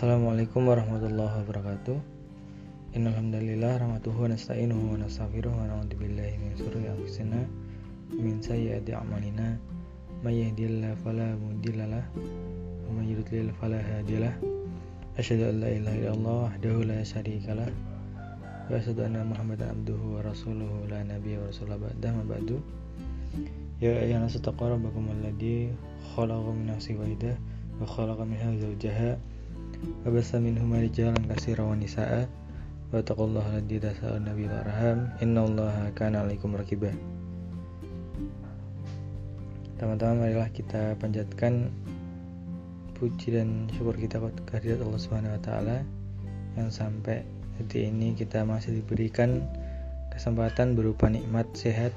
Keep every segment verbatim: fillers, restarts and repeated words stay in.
Assalamualaikum warahmatullahi wabarakatuh. Innal hamdalillah rahmatuhu nasta'inuhu wa nastaghfiruhu wa na'udzu billahi min syururi anfusina wa min sayyiati a'malina may yahdihillahu fala mudilla lahu wa may yudlil fala hadiya lahu. Asyhadu an la ilaha illallah wahdahu la syarika lah wa asyhadu anna Muhammadan abduhu wa rasuluhu la nabiyya wa rasula ba'dahu ba'du. Ya ayyuhannas taqaw rabbakumul ladzi khalaqa min nafsin wahidah wa khalaqa minha zawjaha wa bassa minhuma rijalan katsiran wa nisaa wa taqullaha alladzi tasa'alun nabi wa arham innallaha kana 'alaikum raqiba. Teman-teman, marilah kita panjatkan puji dan syukur kita kepada kehadirat Allah Subhanahu wa taala yang sampai detik ini kita masih diberikan kesempatan berupa nikmat sehat,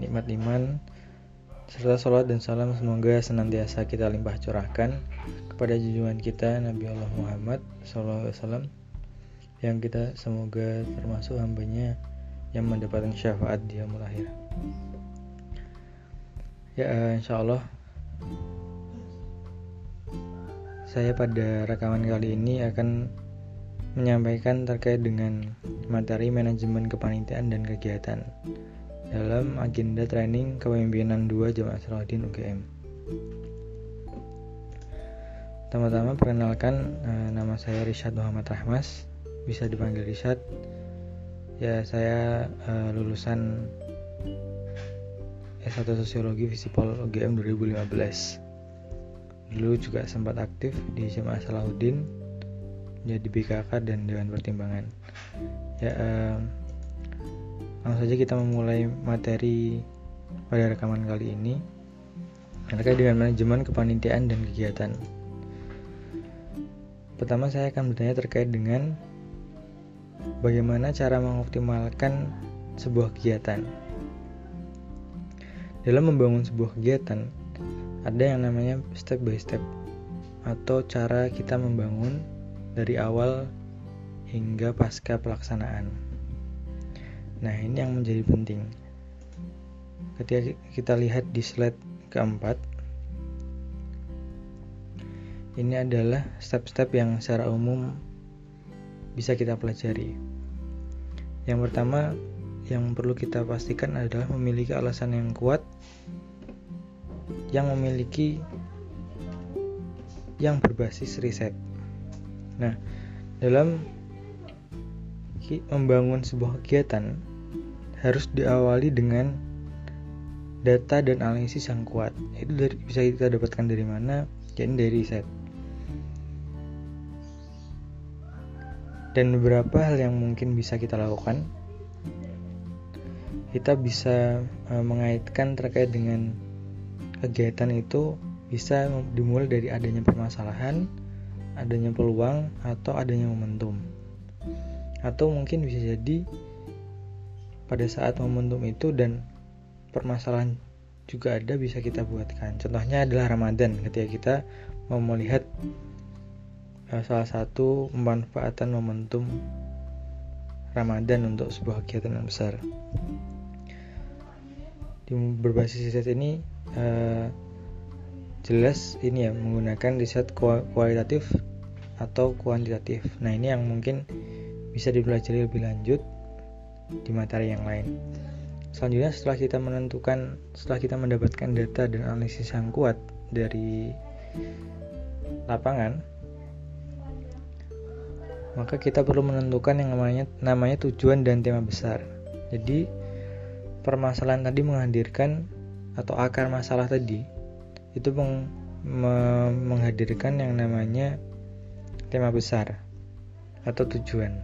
nikmat iman, serta salawat dan salam semoga senantiasa kita limpah curahkan kepada junjungan kita Nabi Allah Muhammad Sallallahu Alaihi Wasallam yang kita semoga termasuk hambanya yang mendapatkan syafaat di yaumul akhir. Ya, insyaallah saya pada rekaman kali ini akan menyampaikan terkait dengan materi manajemen kepanitiaan dan kegiatan dalam agenda training kepemimpinan dua Jamaah Shalahuddin U G M. Pertama-tama perkenalkan, nama saya Risyad Muhammad Rahmas, bisa dipanggil Risyad. Ya, saya uh, lulusan S satu Sosiologi FISIPOL U G M dua ribu lima belas. Dulu juga sempat aktif di Jamaah Shalahuddin, menjadi B K K dan Dewan Pertimbangan. Ya, uh, langsung saja kita memulai materi pada rekaman kali ini terkait dengan manajemen kepanitiaan dan kegiatan. Pertama, saya akan bertanya terkait dengan bagaimana cara mengoptimalkan sebuah kegiatan. Dalam membangun sebuah kegiatan, ada yang namanya step by step atau cara kita membangun dari awal hingga pasca pelaksanaan. Nah, ini yang menjadi penting. Ketika kita lihat di slide keempat, ini adalah step-step yang secara umum bisa kita pelajari. Yang pertama yang perlu kita pastikan adalah memiliki alasan yang kuat, yang memiliki yang berbasis riset. Nah, dalam membangun sebuah kegiatan harus diawali dengan data dan analisis yang kuat. Itu dari, bisa kita dapatkan dari mana? Jadi dari riset. Dan beberapa hal yang mungkin bisa kita lakukan. Kita bisa uh, mengaitkan terkait dengan kegiatan itu bisa dimulai dari adanya permasalahan, adanya peluang, atau adanya momentum. Atau mungkin bisa jadi pada saat momentum itu dan permasalahan juga ada bisa kita buatkan. Contohnya adalah Ramadan, ketika kita mau melihat salah satu pemanfaatan momentum Ramadan untuk sebuah kegiatan yang besar. Di berbasis riset ini eh, jelas ini ya menggunakan riset kualitatif atau kuantitatif. Nah, ini yang mungkin bisa dipelajari lebih lanjut di materi yang lain. Selanjutnya, setelah kita menentukan, setelah kita mendapatkan data dan analisis yang kuat dari lapangan, maka kita perlu menentukan yang namanya, namanya tujuan dan tema besar. Jadi, permasalahan tadi menghadirkan atau akar masalah tadi itu meng, me, menghadirkan yang namanya tema besar atau tujuan.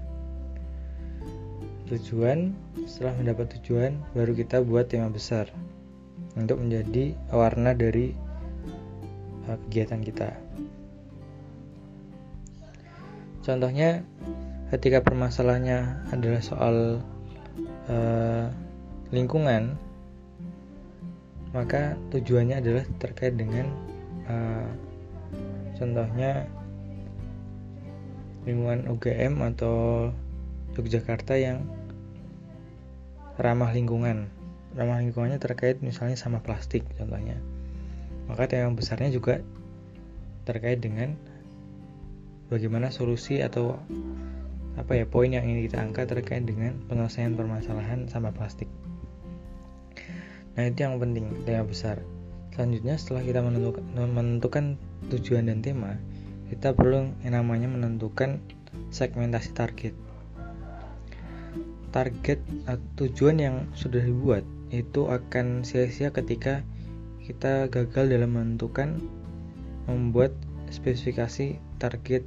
Tujuan, setelah mendapat tujuan baru kita buat tema besar untuk menjadi warna dari uh, kegiatan kita. Contohnya ketika permasalahannya adalah soal uh, lingkungan, maka tujuannya adalah terkait dengan uh, contohnya lingkungan U G M atau Yogyakarta yang ramah lingkungan. Ramah lingkungannya terkait misalnya sama plastik contohnya. Maka tema besarnya juga terkait dengan bagaimana solusi atau apa ya poin yang ingin kita angkat terkait dengan penyelesaian permasalahan sampah plastik. Nah, itu yang penting, tema besar. Selanjutnya, setelah kita menentukan, menentukan tujuan dan tema, kita perlu yang namanya menentukan segmentasi target. Target atau tujuan yang sudah dibuat itu akan sia-sia ketika kita gagal dalam menentukan membuat spesifikasi target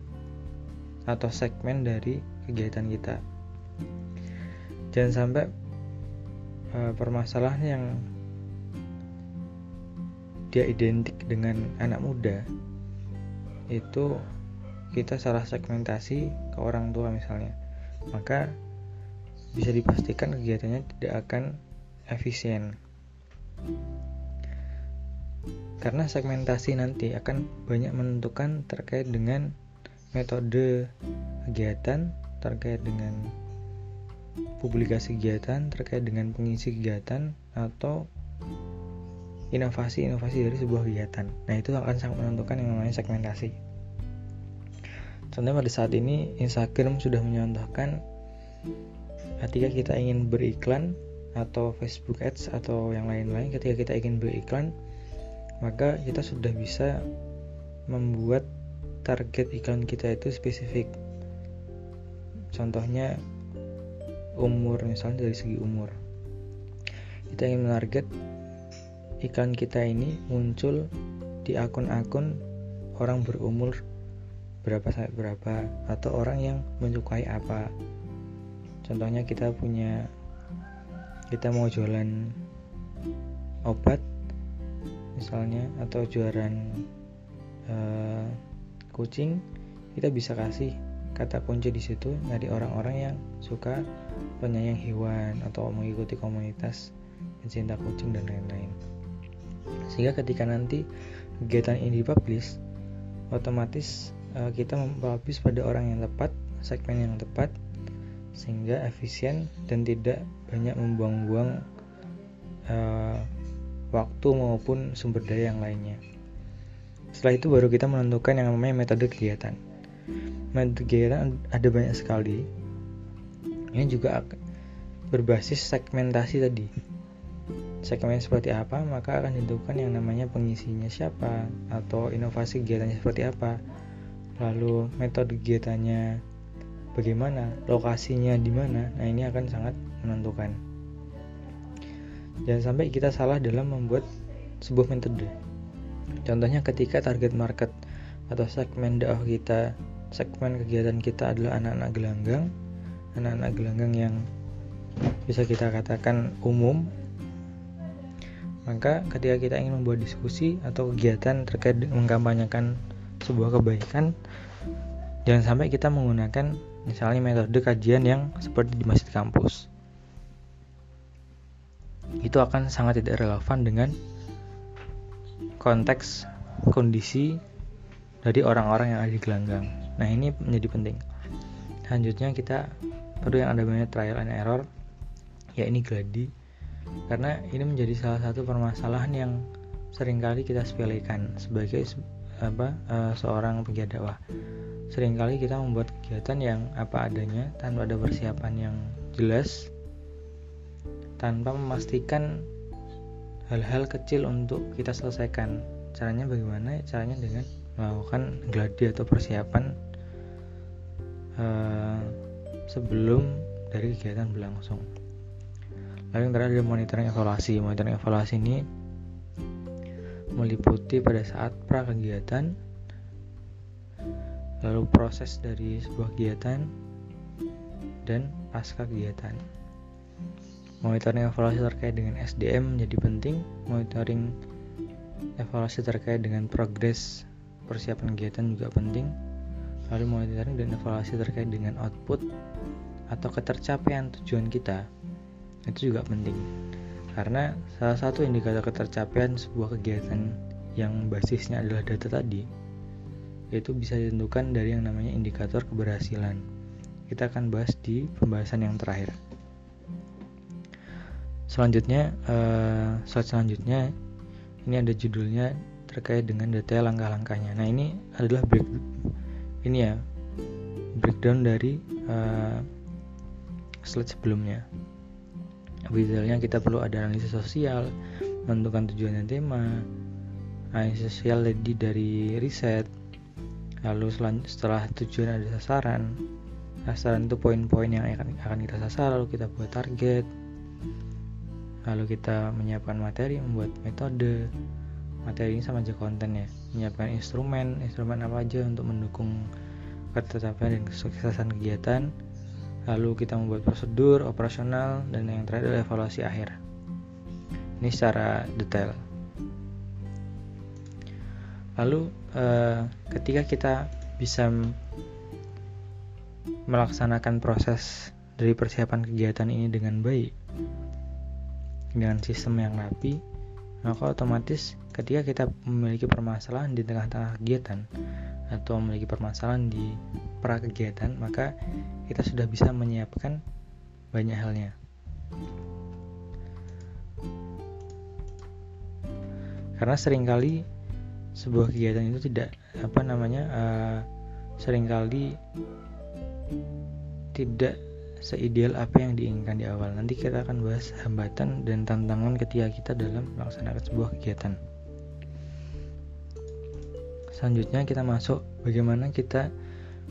atau segmen dari kegiatan kita. Jangan sampai uh, permasalahan yang dia identik dengan anak muda itu kita salah segmentasi ke orang tua misalnya, maka bisa dipastikan kegiatannya tidak akan efisien. Karena segmentasi nanti akan banyak menentukan terkait dengan metode kegiatan, terkait dengan publikasi kegiatan, terkait dengan pengisi kegiatan, atau inovasi-inovasi dari sebuah kegiatan. Nah, itu akan sangat menentukan yang namanya segmentasi. Contohnya pada saat ini Instagram sudah menyontohkan ketika kita ingin beriklan, atau Facebook Ads atau yang lain-lain, ketika kita ingin beriklan, maka kita sudah bisa membuat target iklan kita itu spesifik. Contohnya umur, misalnya dari segi umur. Kita ingin menarget iklan kita ini muncul di akun-akun orang berumur berapa sampai berapa, atau orang yang menyukai apa. Contohnya kita punya kita mau jualan obat misalnya, atau jualan uh, kucing, kita bisa kasih kata kunci di situ dari orang-orang yang suka penyayang hewan atau mengikuti komunitas pencinta kucing dan lain-lain. Sehingga ketika nanti kegiatan ini dipublish, otomatis uh, kita mempublish pada orang yang tepat, segmen yang tepat, sehingga efisien dan tidak banyak membuang-buang uh, waktu maupun sumber daya yang lainnya. Setelah itu baru kita menentukan yang namanya metode kegiatan. Metode kegiatan ada banyak sekali. Ini juga berbasis segmentasi tadi. Segmen seperti apa, maka akan ditentukan yang namanya pengisinya siapa, atau inovasi kegiatannya seperti apa, lalu metode kegiatannya bagaimana, lokasinya di mana. Nah, ini akan sangat menentukan. Jangan sampai kita salah dalam membuat sebuah metode. Contohnya ketika target market atau segmen dakwah kita, segmen kegiatan kita adalah anak-anak gelanggang, anak-anak gelanggang yang bisa kita katakan umum, maka ketika kita ingin membuat diskusi atau kegiatan terkait mengkampanyekan sebuah kebaikan, jangan sampai kita menggunakan misalnya metode kajian yang seperti di masjid kampus. Itu akan sangat tidak relevan dengan konteks kondisi dari orang-orang yang ada di gelanggang. Nah, ini menjadi penting. Selanjutnya kita perlu yang ada banyak trial and error, ya ini gladi, karena ini menjadi salah satu permasalahan yang seringkali kita sepelekan sebagai apa seorang pegiat dakwah. Seringkali kita membuat kegiatan yang apa adanya, tanpa ada persiapan yang jelas, tanpa memastikan hal-hal kecil untuk kita selesaikan. Caranya bagaimana? Caranya dengan melakukan gladi atau persiapan eh, sebelum dari kegiatan berlangsung. Lalu yang terakhir adalah monitoring evaluasi. Monitoring evaluasi ini meliputi pada saat pra kegiatan, lalu proses dari sebuah kegiatan, dan pasca kegiatan. Monitoring evaluasi terkait dengan S D M menjadi penting. Monitoring evaluasi terkait dengan progres persiapan kegiatan juga penting. Lalu monitoring dan evaluasi terkait dengan output atau ketercapaian tujuan kita itu juga penting, karena salah satu indikator ketercapaian sebuah kegiatan yang basisnya adalah data tadi itu bisa ditentukan dari yang namanya indikator keberhasilan. Kita akan bahas di pembahasan yang terakhir. Selanjutnya, uh, slide selanjutnya ini ada judulnya terkait dengan detail langkah-langkahnya. Nah, ini adalah break, ini ya breakdown dari uh, slide sebelumnya. Misalnya kita perlu ada analisis sosial, menentukan tujuan dan tema, analisis sosial tadi dari riset, lalu setelah tujuan ada sasaran. Sasaran itu poin-poin yang akan kita sasar, lalu kita buat target, lalu kita menyiapkan materi, membuat metode. Materi ini sama aja konten ya, menyiapkan instrumen, instrumen apa aja untuk mendukung ketetapan dan kesuksesan kegiatan, lalu kita membuat prosedur, operasional, dan yang terakhir adalah evaluasi akhir. Ini secara detail. Lalu eh, ketika kita bisa melaksanakan proses dari persiapan kegiatan ini dengan baik, dengan sistem yang rapi, maka otomatis ketika kita memiliki permasalahan di tengah-tengah kegiatan atau memiliki permasalahan di pra kegiatan, maka kita sudah bisa menyiapkan banyak halnya. Karena seringkali sebuah kegiatan itu tidak apa namanya uh, seringkali tidak seideal apa yang diinginkan di awal. Nanti kita akan bahas hambatan dan tantangan ketika kita dalam melaksanakan sebuah kegiatan. Selanjutnya kita masuk bagaimana kita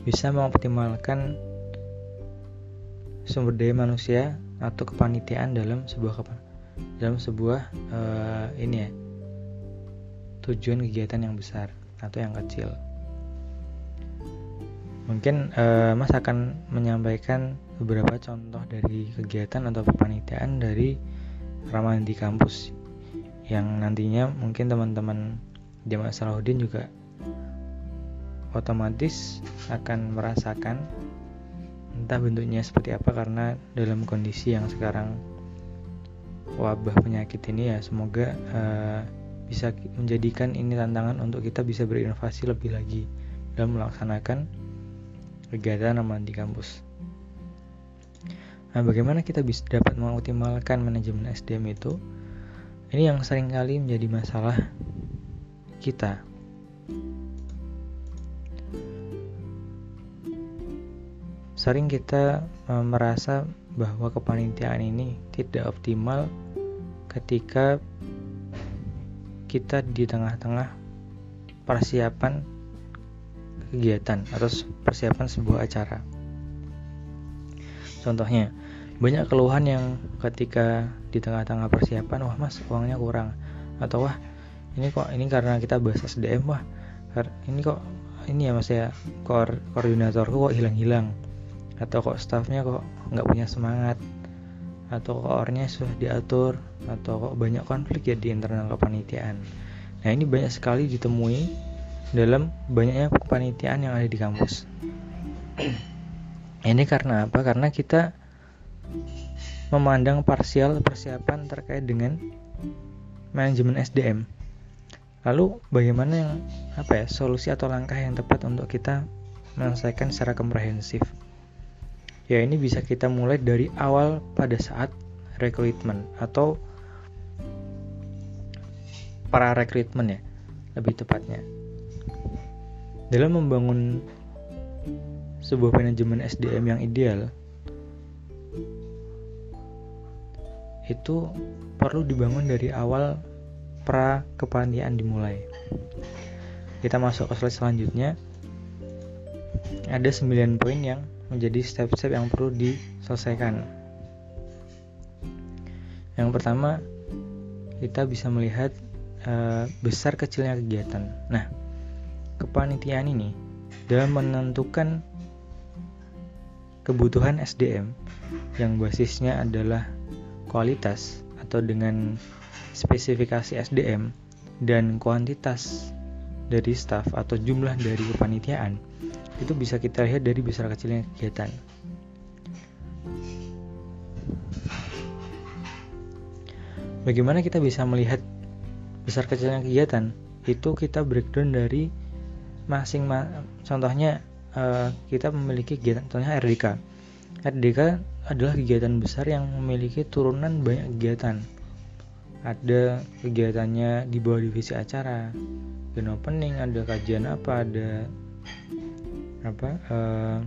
bisa mengoptimalkan sumber daya manusia atau kepanitiaan dalam sebuah dalam sebuah uh, ini ya tujuan kegiatan yang besar atau yang kecil. Mungkin uh, Mas akan menyampaikan beberapa contoh dari kegiatan atau kepanitiaan dari Ramadan di kampus yang nantinya mungkin teman-teman Jamaah Shalahuddin juga otomatis akan merasakan, entah bentuknya seperti apa, karena dalam kondisi yang sekarang wabah penyakit ini ya, semoga uh, bisa menjadikan ini tantangan untuk kita bisa berinovasi lebih lagi dalam melaksanakan kegiatan Ramadan di kampus. Nah, bagaimana kita bisa dapat mengoptimalkan manajemen S D M itu? Ini yang seringkali menjadi masalah kita. Sering kita merasa bahwa kepanitiaan ini tidak optimal ketika kita di tengah-tengah persiapan kegiatan atau persiapan sebuah acara. Contohnya, banyak keluhan yang ketika di tengah-tengah persiapan, wah mas uangnya kurang, atau wah ini kok ini karena kita bahas S D M, wah ini kok ini ya mas ya koor, koordinatorku kok hilang-hilang, atau kok staffnya kok nggak punya semangat, atau kok orangnya sudah diatur, atau kok banyak konflik ya di internal kepanitiaan. Nah ini banyak sekali ditemui dalam banyaknya kepanitiaan yang ada di kampus. Ini karena apa? Karena kita memandang parsial persiapan terkait dengan manajemen S D M. Lalu bagaimana yang apa ya solusi atau langkah yang tepat untuk kita menyelesaikan secara komprehensif? Ya ini bisa kita mulai dari awal pada saat recruitment atau para recruitment ya lebih tepatnya. Dalam membangun sebuah manajemen S D M yang ideal, itu perlu dibangun dari awal pra kepanitiaan dimulai. Kita masuk ke slide selanjutnya. Ada sembilan poin yang menjadi step-step yang perlu diselesaikan. Yang pertama, kita bisa melihat e, besar kecilnya kegiatan. Nah, kepanitiaan ini dalam menentukan kebutuhan S D M yang basisnya adalah kualitas atau dengan spesifikasi S D M dan kuantitas dari staff atau jumlah dari kepanitiaan, itu bisa kita lihat dari besar kecilnya kegiatan. Bagaimana kita bisa melihat besar kecilnya kegiatan? Itu kita breakdown dari masing contohnya kita memiliki kegiatan, contohnya R D K. R D K adalah kegiatan besar yang memiliki turunan banyak kegiatan. Ada kegiatannya di bawah divisi acara, dan opening, ada kajian apa, ada apa uh,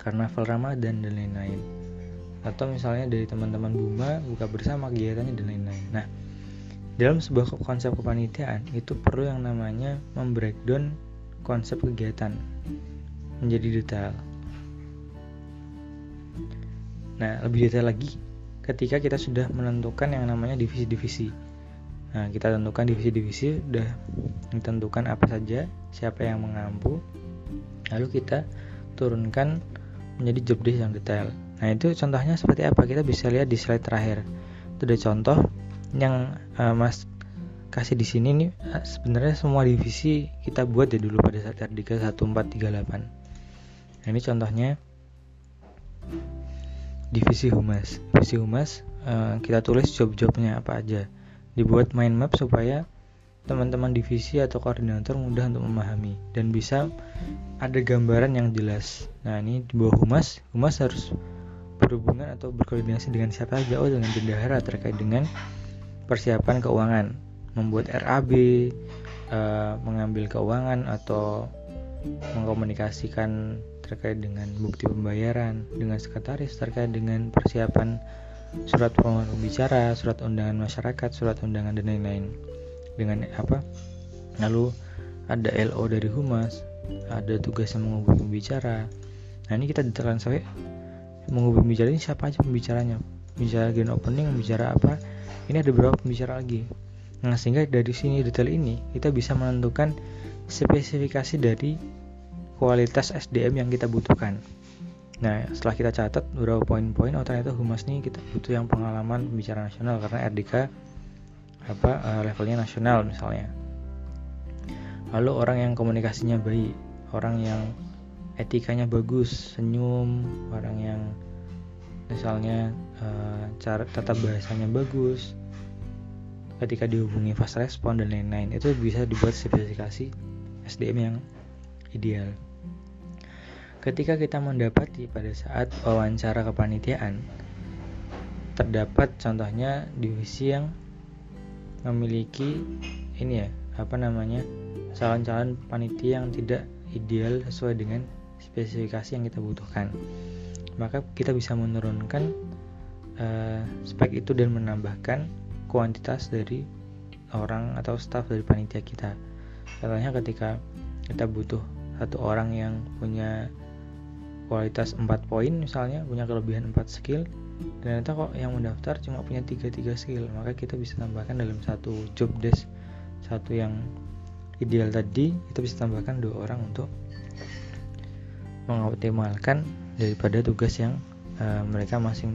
karnaval Ramadan dan lain-lain, atau misalnya dari teman-teman BUMA buka bersama kegiatannya dan lain-lain. Nah, dalam sebuah konsep kepanitiaan itu perlu yang namanya membreakdown konsep kegiatan menjadi detail. Nah, lebih detail lagi ketika kita sudah menentukan yang namanya divisi-divisi. Nah, kita tentukan divisi-divisi, sudah ditentukan apa saja, siapa yang mengampu, lalu kita turunkan menjadi job desk yang detail. Nah, itu contohnya seperti apa? Kita bisa lihat di slide terakhir. Itu ada contoh yang uh, Mas kasih di sini nih. Sebenarnya semua divisi kita buat ya dulu pada saat R D K satu empat tiga delapan. Nah, ini contohnya divisi humas. Divisi humas uh, kita tulis job-jobnya apa aja. Dibuat mind map supaya teman-teman divisi atau koordinator mudah untuk memahami dan bisa ada gambaran yang jelas. Nah, ini di bawah humas, humas harus berhubungan atau berkoordinasi dengan siapa aja, oh dengan bendahara terkait dengan persiapan keuangan, membuat R A B, eh, mengambil keuangan atau mengkomunikasikan terkait dengan bukti pembayaran, dengan sekretaris terkait dengan persiapan surat permohonan pembicara, surat undangan masyarakat, surat undangan dan lain-lain dengan apa. Lalu ada L O dari humas, ada tugas yang menghubungi pembicara. Nah, ini kita detailkan sampai menghubungi pembicara ini siapa aja pembicaranya, pembicara grand opening, pembicara apa, ini ada berapa pembicara lagi. Nah, sehingga dari sini detail ini kita bisa menentukan spesifikasi dari kualitas S D M yang kita butuhkan. Nah, setelah kita catat beberapa poin-poin, oh ternyata humas nih kita butuh yang pengalaman pembicara nasional karena R D K apa levelnya nasional misalnya. Lalu orang yang komunikasinya baik, orang yang etikanya bagus, senyum, orang yang misalnya uh, cara tata bahasanya bagus, ketika dihubungi fast respon dan lain-lain. Itu bisa dibuat spesifikasi S D M yang ideal. Ketika kita mendapati pada saat wawancara kepanitiaan terdapat contohnya divisi yang memiliki ini ya apa namanya calon-calon panitia yang tidak ideal sesuai dengan spesifikasi yang kita butuhkan, maka kita bisa menurunkan uh, spek itu dan menambahkan kuantitas dari orang atau staff dari panitia kita. Contohnya ketika kita butuh satu orang yang punya kualitas empat poin misalnya, punya kelebihan empat skill, dan ternyata kok yang mendaftar cuma punya tiga tiga skill, maka kita bisa tambahkan dalam satu job desk, satu yang ideal tadi, kita bisa tambahkan dua orang untuk mengoptimalkan daripada tugas yang uh, mereka masing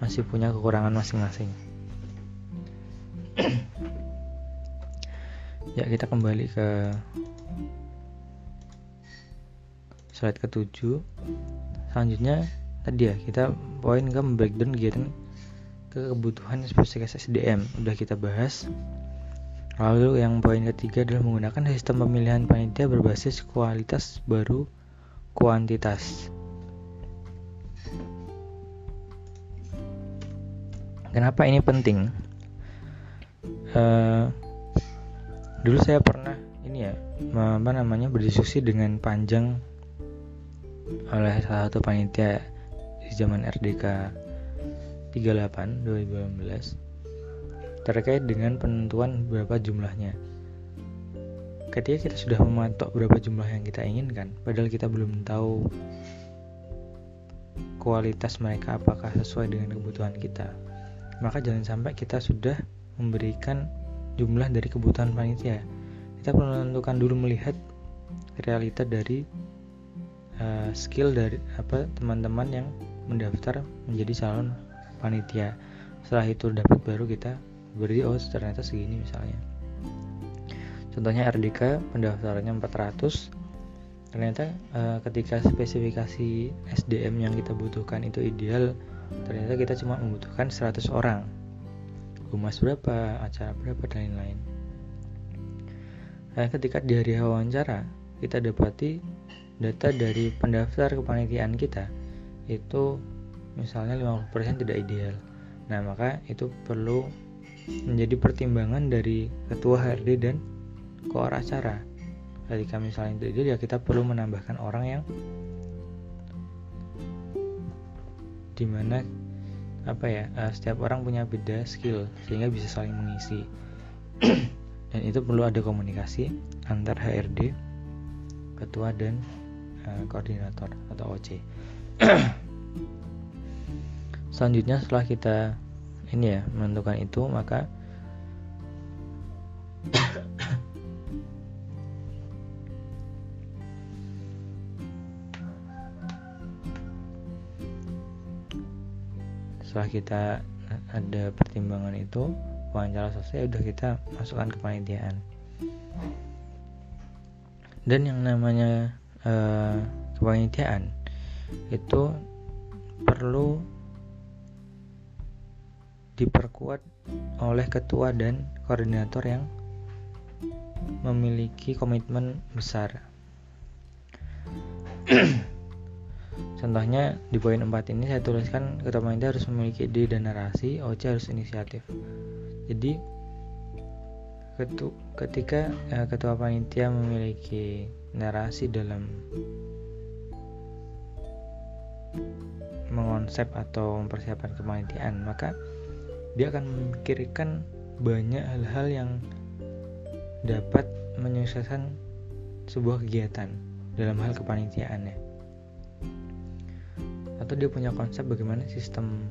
masih punya kekurangan masing-masing. Ya, kita kembali ke slide ketujuh. Selanjutnya tadi ya kita poin ke breakdown kegiatan ke kebutuhan spesifikasi S D M udah kita bahas. Lalu yang poin ketiga adalah menggunakan sistem pemilihan panitia berbasis kualitas baru kuantitas. Kenapa ini penting? Uh, dulu saya pernah ini ya apa namanya berdiskusi dengan panjang oleh salah satu panitia di zaman R D K tiga puluh delapan dua ribu delapan belas terkait dengan penentuan berapa jumlahnya. Ketika kita sudah mematok berapa jumlah yang kita inginkan, padahal kita belum tahu kualitas mereka apakah sesuai dengan kebutuhan kita, maka jangan sampai kita sudah memberikan jumlah dari kebutuhan panitia. Kita perlu menentukan dulu, melihat realita dari uh, skill dari apa teman-teman yang mendaftar menjadi calon panitia. Setelah itu dapat, baru kita berarti oh ternyata segini misalnya. Contohnya R D K pendaftarannya empat ratus. Ternyata e, ketika spesifikasi S D M yang kita butuhkan itu ideal, ternyata kita cuma membutuhkan seratus orang. Humas berapa, acara berapa dan lain-lain. Nah, ketika di hari wawancara kita dapati data dari pendaftar kepanitiaan kita itu misalnya lima puluh persen tidak ideal. Nah, maka itu perlu menjadi pertimbangan dari ketua H R D dan koor acara. Ketika misalnya itu, itu ya kita perlu menambahkan orang yang dimana apa ya uh, setiap orang punya beda skill sehingga bisa saling mengisi dan itu perlu ada komunikasi antar H R D, ketua dan uh, koordinator atau O C. Selanjutnya setelah kita ini ya menentukan itu, maka setelah kita ada pertimbangan itu, wawancara selesai, udah kita masukkan ke kepanitiaan. Dan yang namanya eh, kepanitiaan itu perlu diperkuat oleh ketua dan koordinator yang memiliki komitmen besar. Contohnya di poin empat ini saya tuliskan ketua panitia harus memiliki ide dan narasi, O C harus inisiatif. Jadi ketu, ketika eh, ketua panitia memiliki narasi dalam mengonsep atau mempersiapkan kepanitiaan, maka dia akan memikirkan banyak hal-hal yang dapat menyukseskan sebuah kegiatan dalam hal kepanitiaannya. Atau dia punya konsep bagaimana sistem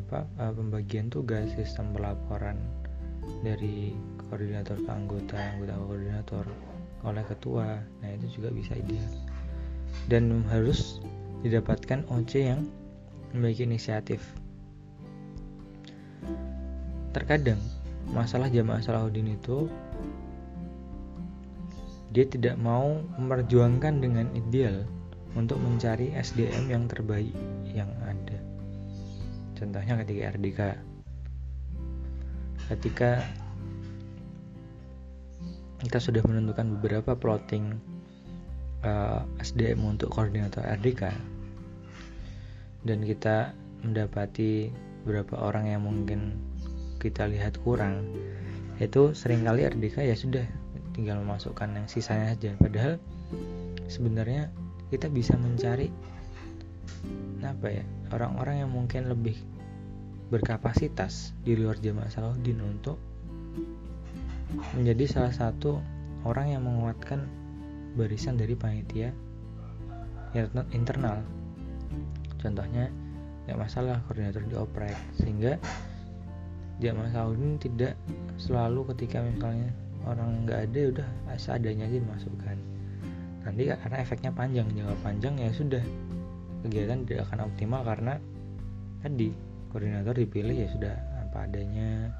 apa pembagian tugas, sistem pelaporan dari koordinator ke anggota, anggota ke koordinator oleh ketua. Nah, itu juga bisa ideal. Dan harus didapatkan O C yang memiliki inisiatif. Terkadang masalah Jamaah Shalahuddin itu dia tidak mau memperjuangkan dengan ideal untuk mencari S D M yang terbaik yang ada. Contohnya ketika R D K, ketika kita sudah menentukan beberapa plotting uh, S D M untuk koordinator R D K dan kita mendapati beberapa orang yang mungkin kita lihat kurang, itu seringkali R D K ya sudah tinggal memasukkan yang sisanya saja, padahal sebenarnya kita bisa mencari apa ya orang-orang yang mungkin lebih berkapasitas di luar Jamaah Shalahuddin untuk menjadi salah satu orang yang menguatkan barisan dari panitia internal. Contohnya nggak masalah koordinator dioprek, sehingga Jamaah Shalahuddin tidak selalu ketika misalnya orang nggak ada udah seadanya aja dimasukkan. Nanti karena efeknya panjang, jangka panjang ya sudah kegiatan tidak akan optimal karena tadi koordinator dipilih ya sudah apa adanya,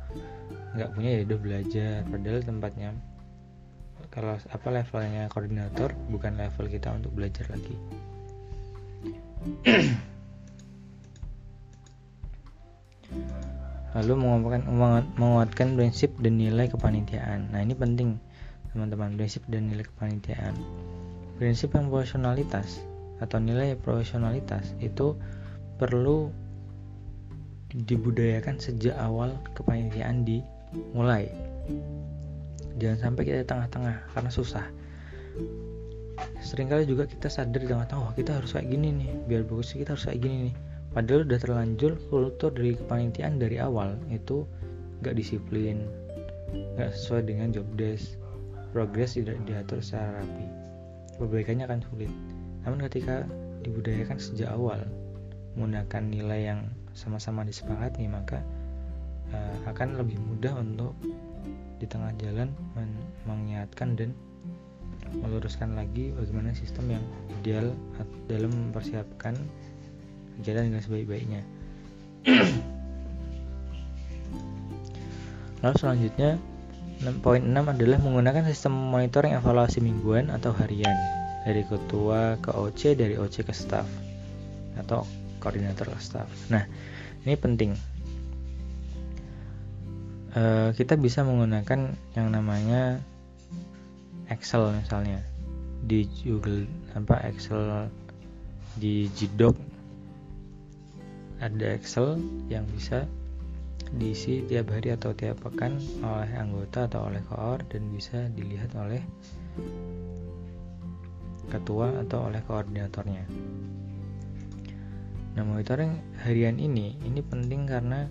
nggak punya ya udah belajar, padahal tempatnya kalau apa levelnya koordinator bukan level kita untuk belajar lagi. Lalu menguatkan prinsip dan nilai kepanitiaan. Nah, ini penting teman-teman, prinsip dan nilai kepanitiaan. Prinsip yang profesionalitas atau nilai profesionalitas itu perlu dibudayakan sejak awal kepanitiaan dimulai. Jangan sampai kita di tengah-tengah karena susah. Seringkali juga kita sadar di tengah-tengah, wah kita harus kayak gini nih, biar bagus kita harus kayak gini nih. Padahal udah terlanjur kultur dari kepanitiaan dari awal itu gak disiplin, gak sesuai dengan job desk, progres tidak diatur secara rapi. Perbaikannya akan sulit. Namun ketika dibudayakan sejak awal menggunakan nilai yang sama-sama disepakati, maka uh, akan lebih mudah untuk di tengah jalan men- mengingatkan dan meluruskan lagi bagaimana sistem yang ideal dalam mempersiapkan kegiatan dengan sebaik-baiknya. Lalu selanjutnya poin enam adalah menggunakan sistem monitoring evaluasi mingguan atau harian dari ketua ke O C, dari O C ke staff atau koordinator ke staff. Nah, ini penting. E, kita bisa menggunakan yang namanya Excel misalnya di Google apa Excel di G-Doc, ada Excel yang bisa diisi tiap hari atau tiap pekan oleh anggota atau oleh koor dan bisa dilihat oleh ketua atau oleh koordinatornya. Nah, monitoring harian ini ini penting karena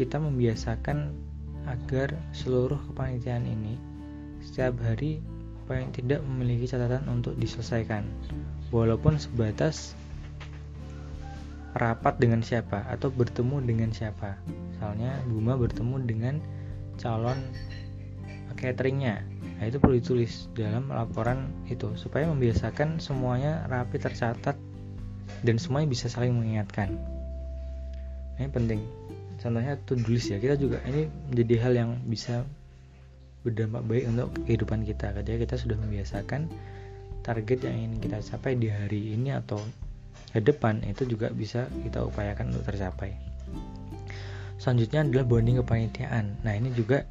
kita membiasakan agar seluruh kepanitiaan ini setiap hari paling tidak memiliki catatan untuk diselesaikan, walaupun sebatas rapat dengan siapa atau bertemu dengan siapa. Misalnya Buma bertemu dengan calon cateringnya, nah itu perlu ditulis dalam laporan itu supaya membiasakan semuanya rapi tercatat dan semuanya bisa saling mengingatkan. Nah, ini penting. Contohnya to-do list ya, kita juga ini menjadi hal yang bisa berdampak baik untuk kehidupan kita ketika kita sudah membiasakan target yang ingin kita capai di hari ini atau ke depan, itu juga bisa kita upayakan untuk tercapai. Selanjutnya adalah bonding kepanitiaan. Nah, ini juga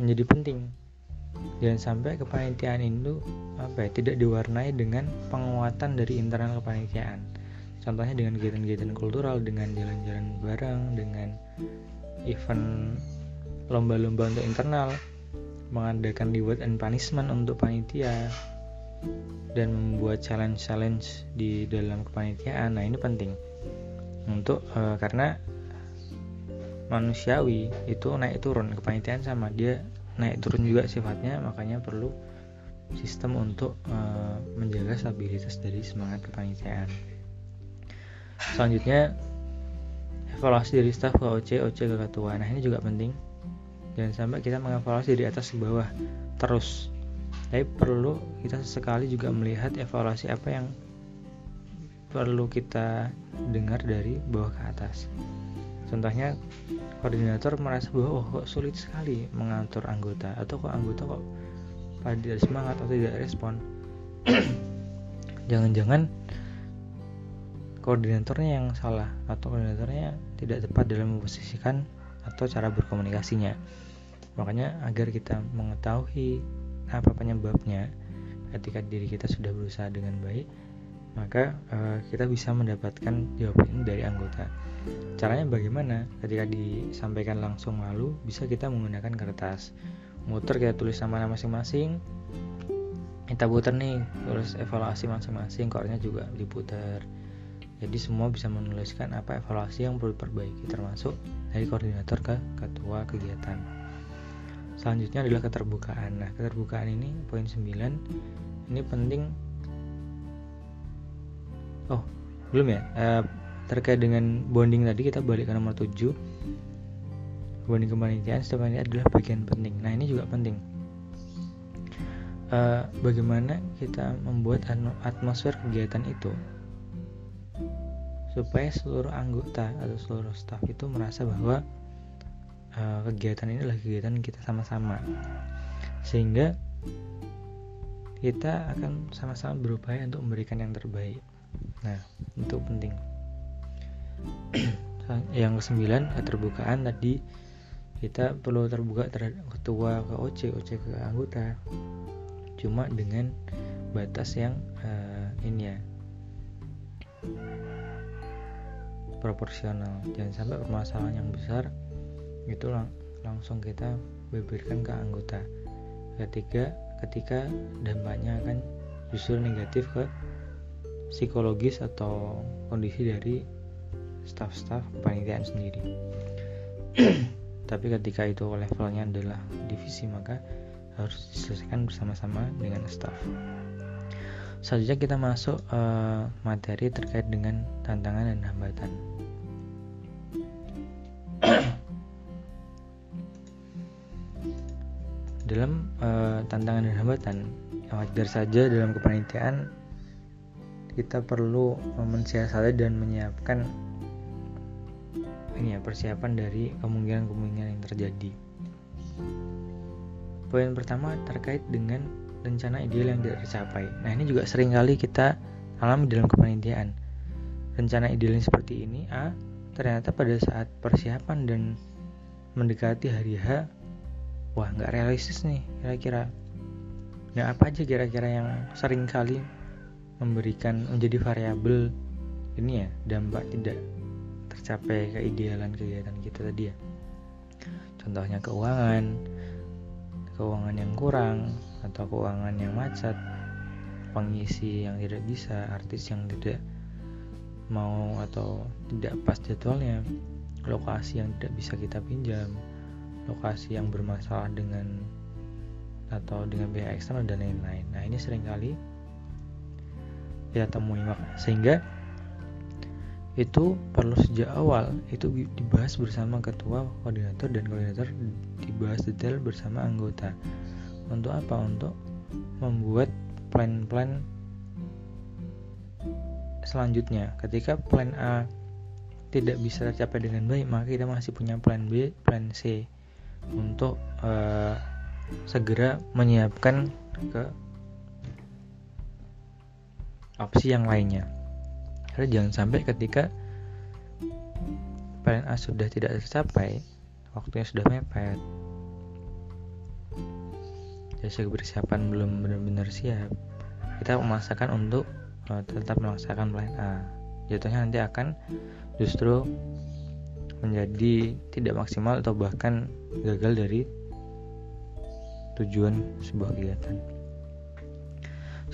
menjadi penting. Jangan sampai kepanitiaan itu apa ya, tidak diwarnai dengan penguatan dari internal kepanitiaan. Contohnya dengan kegiatan-kegiatan kultural, dengan jalan-jalan bareng, dengan event lomba-lomba untuk internal, mengadakan reward and punishment untuk panitia, dan membuat challenge-challenge di dalam kepanitiaan. Nah, ini penting untuk e, karena manusiawi itu naik turun, kepanitiaan sama dia naik turun juga sifatnya, makanya perlu sistem untuk e, menjaga stabilitas dari semangat kepanitiaan. Selanjutnya evaluasi dari staf ke O C, O C ke ketua. Nah, ini juga penting. Jangan sampai kita mengevaluasi dari atas ke bawah terus. Tapi perlu kita sesekali juga melihat evaluasi apa yang perlu kita dengar dari bawah ke atas. Contohnya koordinator merasa bahwa oh, kok sulit sekali mengatur anggota, atau kok anggota kok pada tidak semangat atau tidak respon. Jangan-jangan koordinatornya yang salah atau koordinatornya tidak tepat dalam memposisikan atau cara berkomunikasinya. Makanya agar kita mengetahui apa penyebabnya, ketika diri kita sudah berusaha dengan baik, maka e, kita bisa mendapatkan jawaban dari anggota. Caranya bagaimana? Ketika disampaikan langsung lalu, bisa kita menggunakan kertas muter, kita tulis nama-nama masing-masing, kita putar nih, terus evaluasi masing-masing, koordinatnya juga diputar. Jadi semua bisa menuliskan apa evaluasi yang perlu diperbaiki, termasuk dari koordinator ke ketua kegiatan. Selanjutnya adalah keterbukaan. Nah, keterbukaan ini poin sembilan. Ini penting. Oh, belum ya? E, terkait dengan bonding tadi, kita balik ke nomor tujuh. Bonding kepanitiaan, setiap kepanitiaan adalah bagian penting. Nah, ini juga penting. E, bagaimana kita membuat atmosfer kegiatan itu supaya seluruh anggota atau seluruh staf itu merasa bahwa kegiatan ini adalah kegiatan kita sama-sama, sehingga kita akan sama-sama berupaya untuk memberikan yang terbaik. Nah, itu penting. Yang kesembilan, keterbukaan tadi, kita perlu terbuka terhadap ketua, ke O C, O C ke anggota, cuma dengan batas yang uh, ini ya, proporsional. Jangan sampai permasalahan yang besar itu lang- langsung kita beberkan ke anggota. Ketiga, ketika dampaknya akan justru negatif ke psikologis atau kondisi dari staf-staf kepanitiaan sendiri. Tapi ketika itu levelnya adalah divisi, maka harus diselesaikan bersama-sama dengan staf. Selanjutnya kita masuk uh, materi terkait dengan tantangan dan hambatan. Dalam e, tantangan dan hambatan, wajar saja dalam kepanitiaan kita perlu mensiasati dan menyiapkan ini ya, persiapan dari kemungkinan-kemungkinan yang terjadi. Poin pertama terkait dengan rencana ideal yang tidak tercapai. Nah, ini juga sering kali kita alami dalam kepanitiaan. Rencana ideal yang seperti ini A, ternyata pada saat persiapan dan mendekati hari H, wah, nggak realistis nih kira-kira. Nah, apa aja kira-kira yang sering kali memberikan menjadi variabel ini ya, dampak tidak tercapai keidealan kegiatan kita tadi ya. Contohnya keuangan, keuangan yang kurang atau keuangan yang macet, pengisi yang tidak bisa, artis yang tidak mau atau tidak pas jadwalnya, lokasi yang tidak bisa kita pinjam, lokasi yang bermasalah dengan atau dengan pihak eksternal dan lain-lain. Nah, ini seringkali kita temui, sehingga itu perlu sejak awal itu dibahas bersama ketua koordinator, dan koordinator dibahas detail bersama anggota. Untuk apa? Untuk membuat plan-plan selanjutnya. Ketika plan A tidak bisa tercapai dengan baik, maka kita masih punya plan B, plan C untuk uh, segera menyiapkan ke opsi yang lainnya. Karena jangan sampai ketika plan A sudah tidak tercapai, waktunya sudah mepet, jadi persiapan belum benar-benar siap, kita memaksakan untuk tetap melaksanakan plan A. Jatuhnya nanti akan justru menjadi tidak maksimal atau bahkan gagal dari tujuan sebuah kegiatan.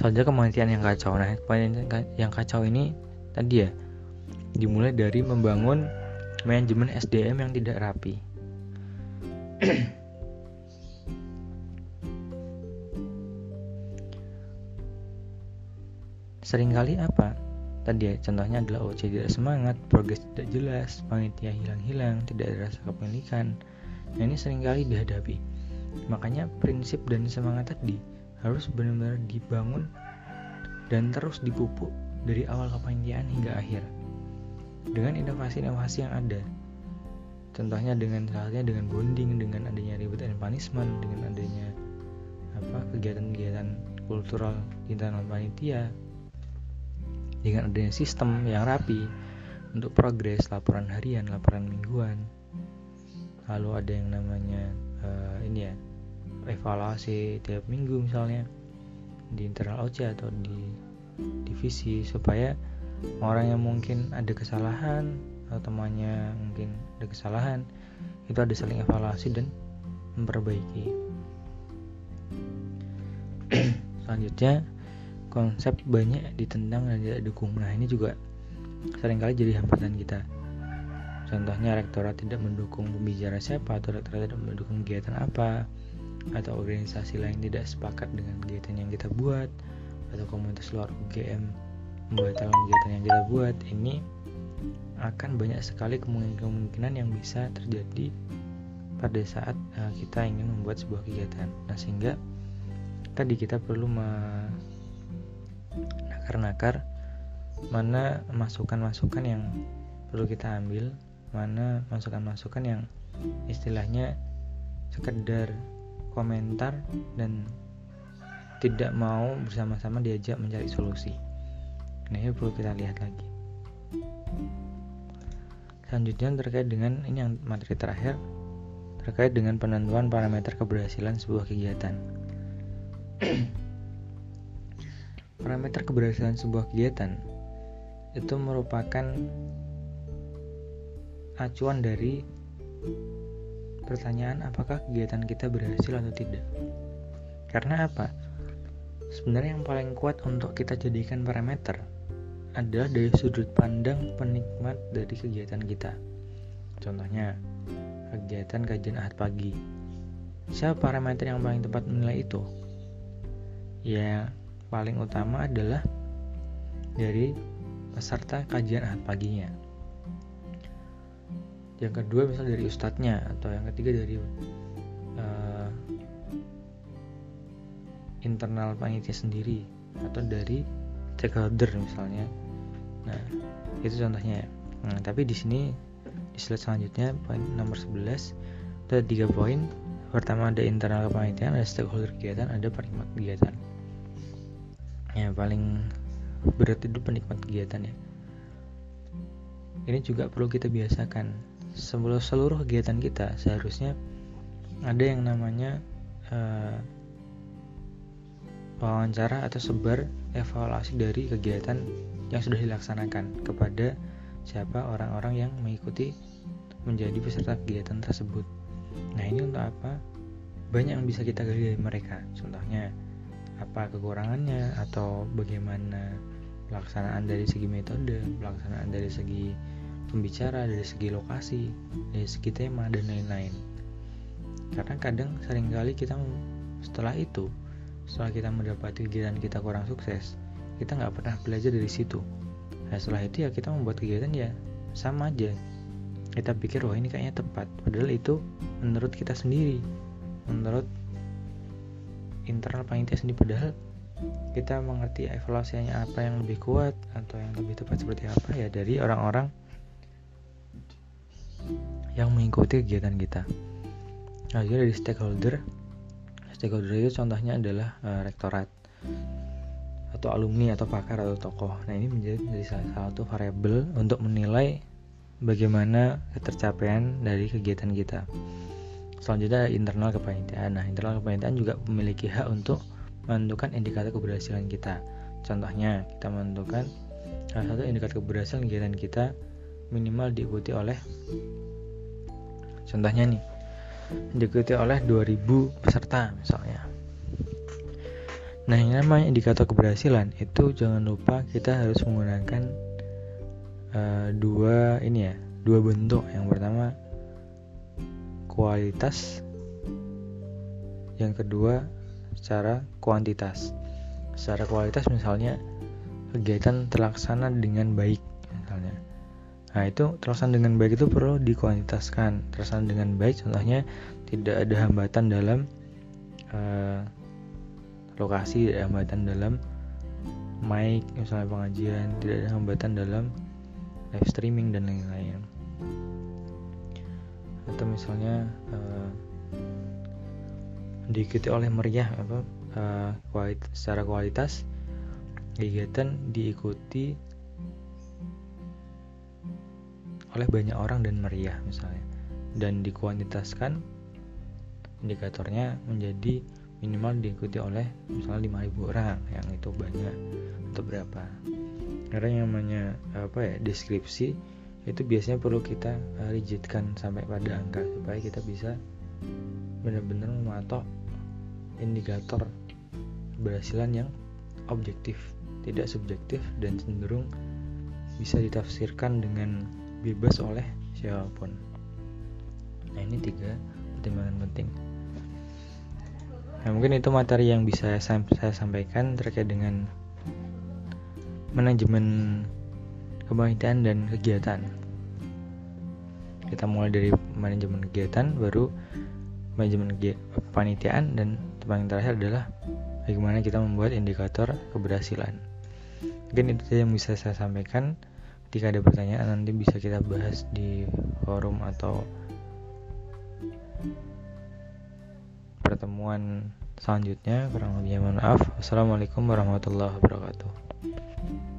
Soalnya kematian yang kacau. Nah, kematian yang kacau ini tadi ya, dimulai dari membangun manajemen S D M yang tidak rapi. Seringkali apa? Tadi ya, contohnya adalah O C tidak semangat, progres tidak jelas, panitia hilang-hilang, tidak ada rasa kepemilikan. Nah, ini seringkali dihadapi. Makanya prinsip dan semangat tadi harus benar-benar dibangun dan terus dipupuk dari awal kepanitiaan hingga akhir dengan inovasi-inovasi yang ada. Contohnya dengan halnya dengan bonding, dengan adanya reward and punishment, dengan adanya apa kegiatan-kegiatan kultural di internal panitia, dengan adanya sistem yang rapi untuk progres, laporan harian, laporan mingguan, lalu ada yang namanya uh, ini ya evaluasi tiap minggu misalnya di internal O C atau di divisi, supaya orang yang mungkin ada kesalahan atau temannya mungkin ada kesalahan itu ada saling evaluasi dan memperbaiki. Selanjutnya konsep banyak ditentang dan tidak didukung. Nah, ini juga seringkali jadi hambatan kita. Contohnya rektorat tidak mendukung pembicara siapa, atau rektorat tidak mendukung kegiatan apa, atau organisasi lain tidak sepakat dengan kegiatan yang kita buat, atau komunitas luar U G M membatalkan kegiatan yang kita buat. Ini akan banyak sekali kemungkinan yang bisa terjadi pada saat kita ingin membuat sebuah kegiatan. Nah, sehingga tadi kita perlu me- nakar-nakar mana masukan-masukan yang perlu kita ambil, mana masukan-masukan yang istilahnya sekedar komentar dan tidak mau bersama-sama diajak mencari solusi. Nah, ini perlu kita lihat lagi. Selanjutnya terkait dengan ini yang materi terakhir, terkait dengan penentuan parameter keberhasilan sebuah kegiatan. Parameter keberhasilan sebuah kegiatan itu merupakan acuan dari pertanyaan apakah kegiatan kita berhasil atau tidak. Karena apa? Sebenarnya yang paling kuat untuk kita jadikan parameter adalah dari sudut pandang penikmat dari kegiatan kita. Contohnya, kegiatan kajian Ahad pagi. Siapa parameter yang paling tepat menilai itu? Ya, paling utama adalah dari peserta kajian Ahad paginya. Yang kedua misalnya dari ustadznya, atau yang ketiga dari uh, internal panitia sendiri, atau dari stakeholder misalnya. Nah, itu contohnya. Nah, tapi di sini di slide selanjutnya poin nomor sebelas ada tiga poin. Pertama ada internal kepanitiaan, ada stakeholder kegiatan, ada penikmat kegiatan. Ya, paling berat itu penikmat kegiatan ya. Ini juga perlu kita biasakan. Sebelum seluruh kegiatan kita seharusnya ada yang namanya uh, wawancara atau sebar evaluasi dari kegiatan yang sudah dilaksanakan kepada siapa orang-orang yang mengikuti menjadi peserta kegiatan tersebut. Nah, ini untuk apa? Banyak yang bisa kita gali dari mereka. Contohnya apa kekurangannya, atau bagaimana pelaksanaan dari segi metode, pelaksanaan dari segi pembicara, dari segi lokasi, dari segi tema, dan lain-lain. Karena kadang seringkali kita setelah itu, setelah kita mendapati kegiatan kita kurang sukses, kita nggak pernah belajar dari situ. Nah, setelah itu ya kita membuat kegiatan ya sama aja. Kita pikir, wah ini kayaknya tepat. Padahal itu menurut kita sendiri, menurut internal panitia sendiri. Padahal kita mengerti evaluasinya apa yang lebih kuat atau yang lebih tepat seperti apa ya dari orang-orang yang mengikuti kegiatan kita. Nah, juga dari stakeholder. Stakeholder itu contohnya adalah uh, rektorat atau alumni atau pakar atau tokoh. Nah, ini menjadi, menjadi salah satu variabel untuk menilai bagaimana ketercapaian dari kegiatan kita. Selanjutnya internal kepanitiaan. Nah, internal kepanitiaan juga memiliki hak untuk menentukan indikator keberhasilan kita. Contohnya, kita menentukan salah satu indikator keberhasilan kegiatan kita minimal diikuti oleh, contohnya nih, diikuti oleh dua ribu peserta misalnya. Nah, yang namanya indikator keberhasilan itu jangan lupa kita harus menggunakan uh, dua ini ya, dua bentuk. Yang pertama kualitas, yang kedua secara kuantitas. Secara kualitas misalnya kegiatan terlaksana dengan baik misalnya. Nah, itu terlaksana dengan baik itu perlu dikuantitaskan. Terlaksana dengan baik contohnya tidak ada hambatan dalam uh, lokasi, tidak ada hambatan dalam mic misalnya pengajian, tidak ada hambatan dalam live streaming dan lain-lain. Atau misalnya uh, diikuti oleh meriah, apa uh, kualitas, secara kualitas kegiatan diikuti oleh banyak orang dan meriah misalnya, dan dikuantitaskan indikatornya menjadi minimal diikuti oleh misalnya lima ribu orang, yang itu banyak atau berapa. Karena yang namanya apa ya, deskripsi itu biasanya perlu kita rigidkan sampai pada angka supaya kita bisa benar-benar mematok indikator keberhasilan yang objektif, tidak subjektif dan cenderung bisa ditafsirkan dengan bebas oleh siapapun. Nah, ini tiga pertimbangan penting. Nah, mungkin itu materi yang bisa saya sampaikan terkait dengan manajemen kepanitiaan dan kegiatan. Kita mulai dari manajemen kegiatan, baru manajemen kepanitiaan, dan yang terakhir adalah bagaimana kita membuat indikator keberhasilan. Mungkin itu yang bisa saya sampaikan. Jika ada pertanyaan nanti bisa kita bahas di forum atau pertemuan selanjutnya. Kurang lebihnya mohon maaf. Wassalamualaikum warahmatullahi wabarakatuh.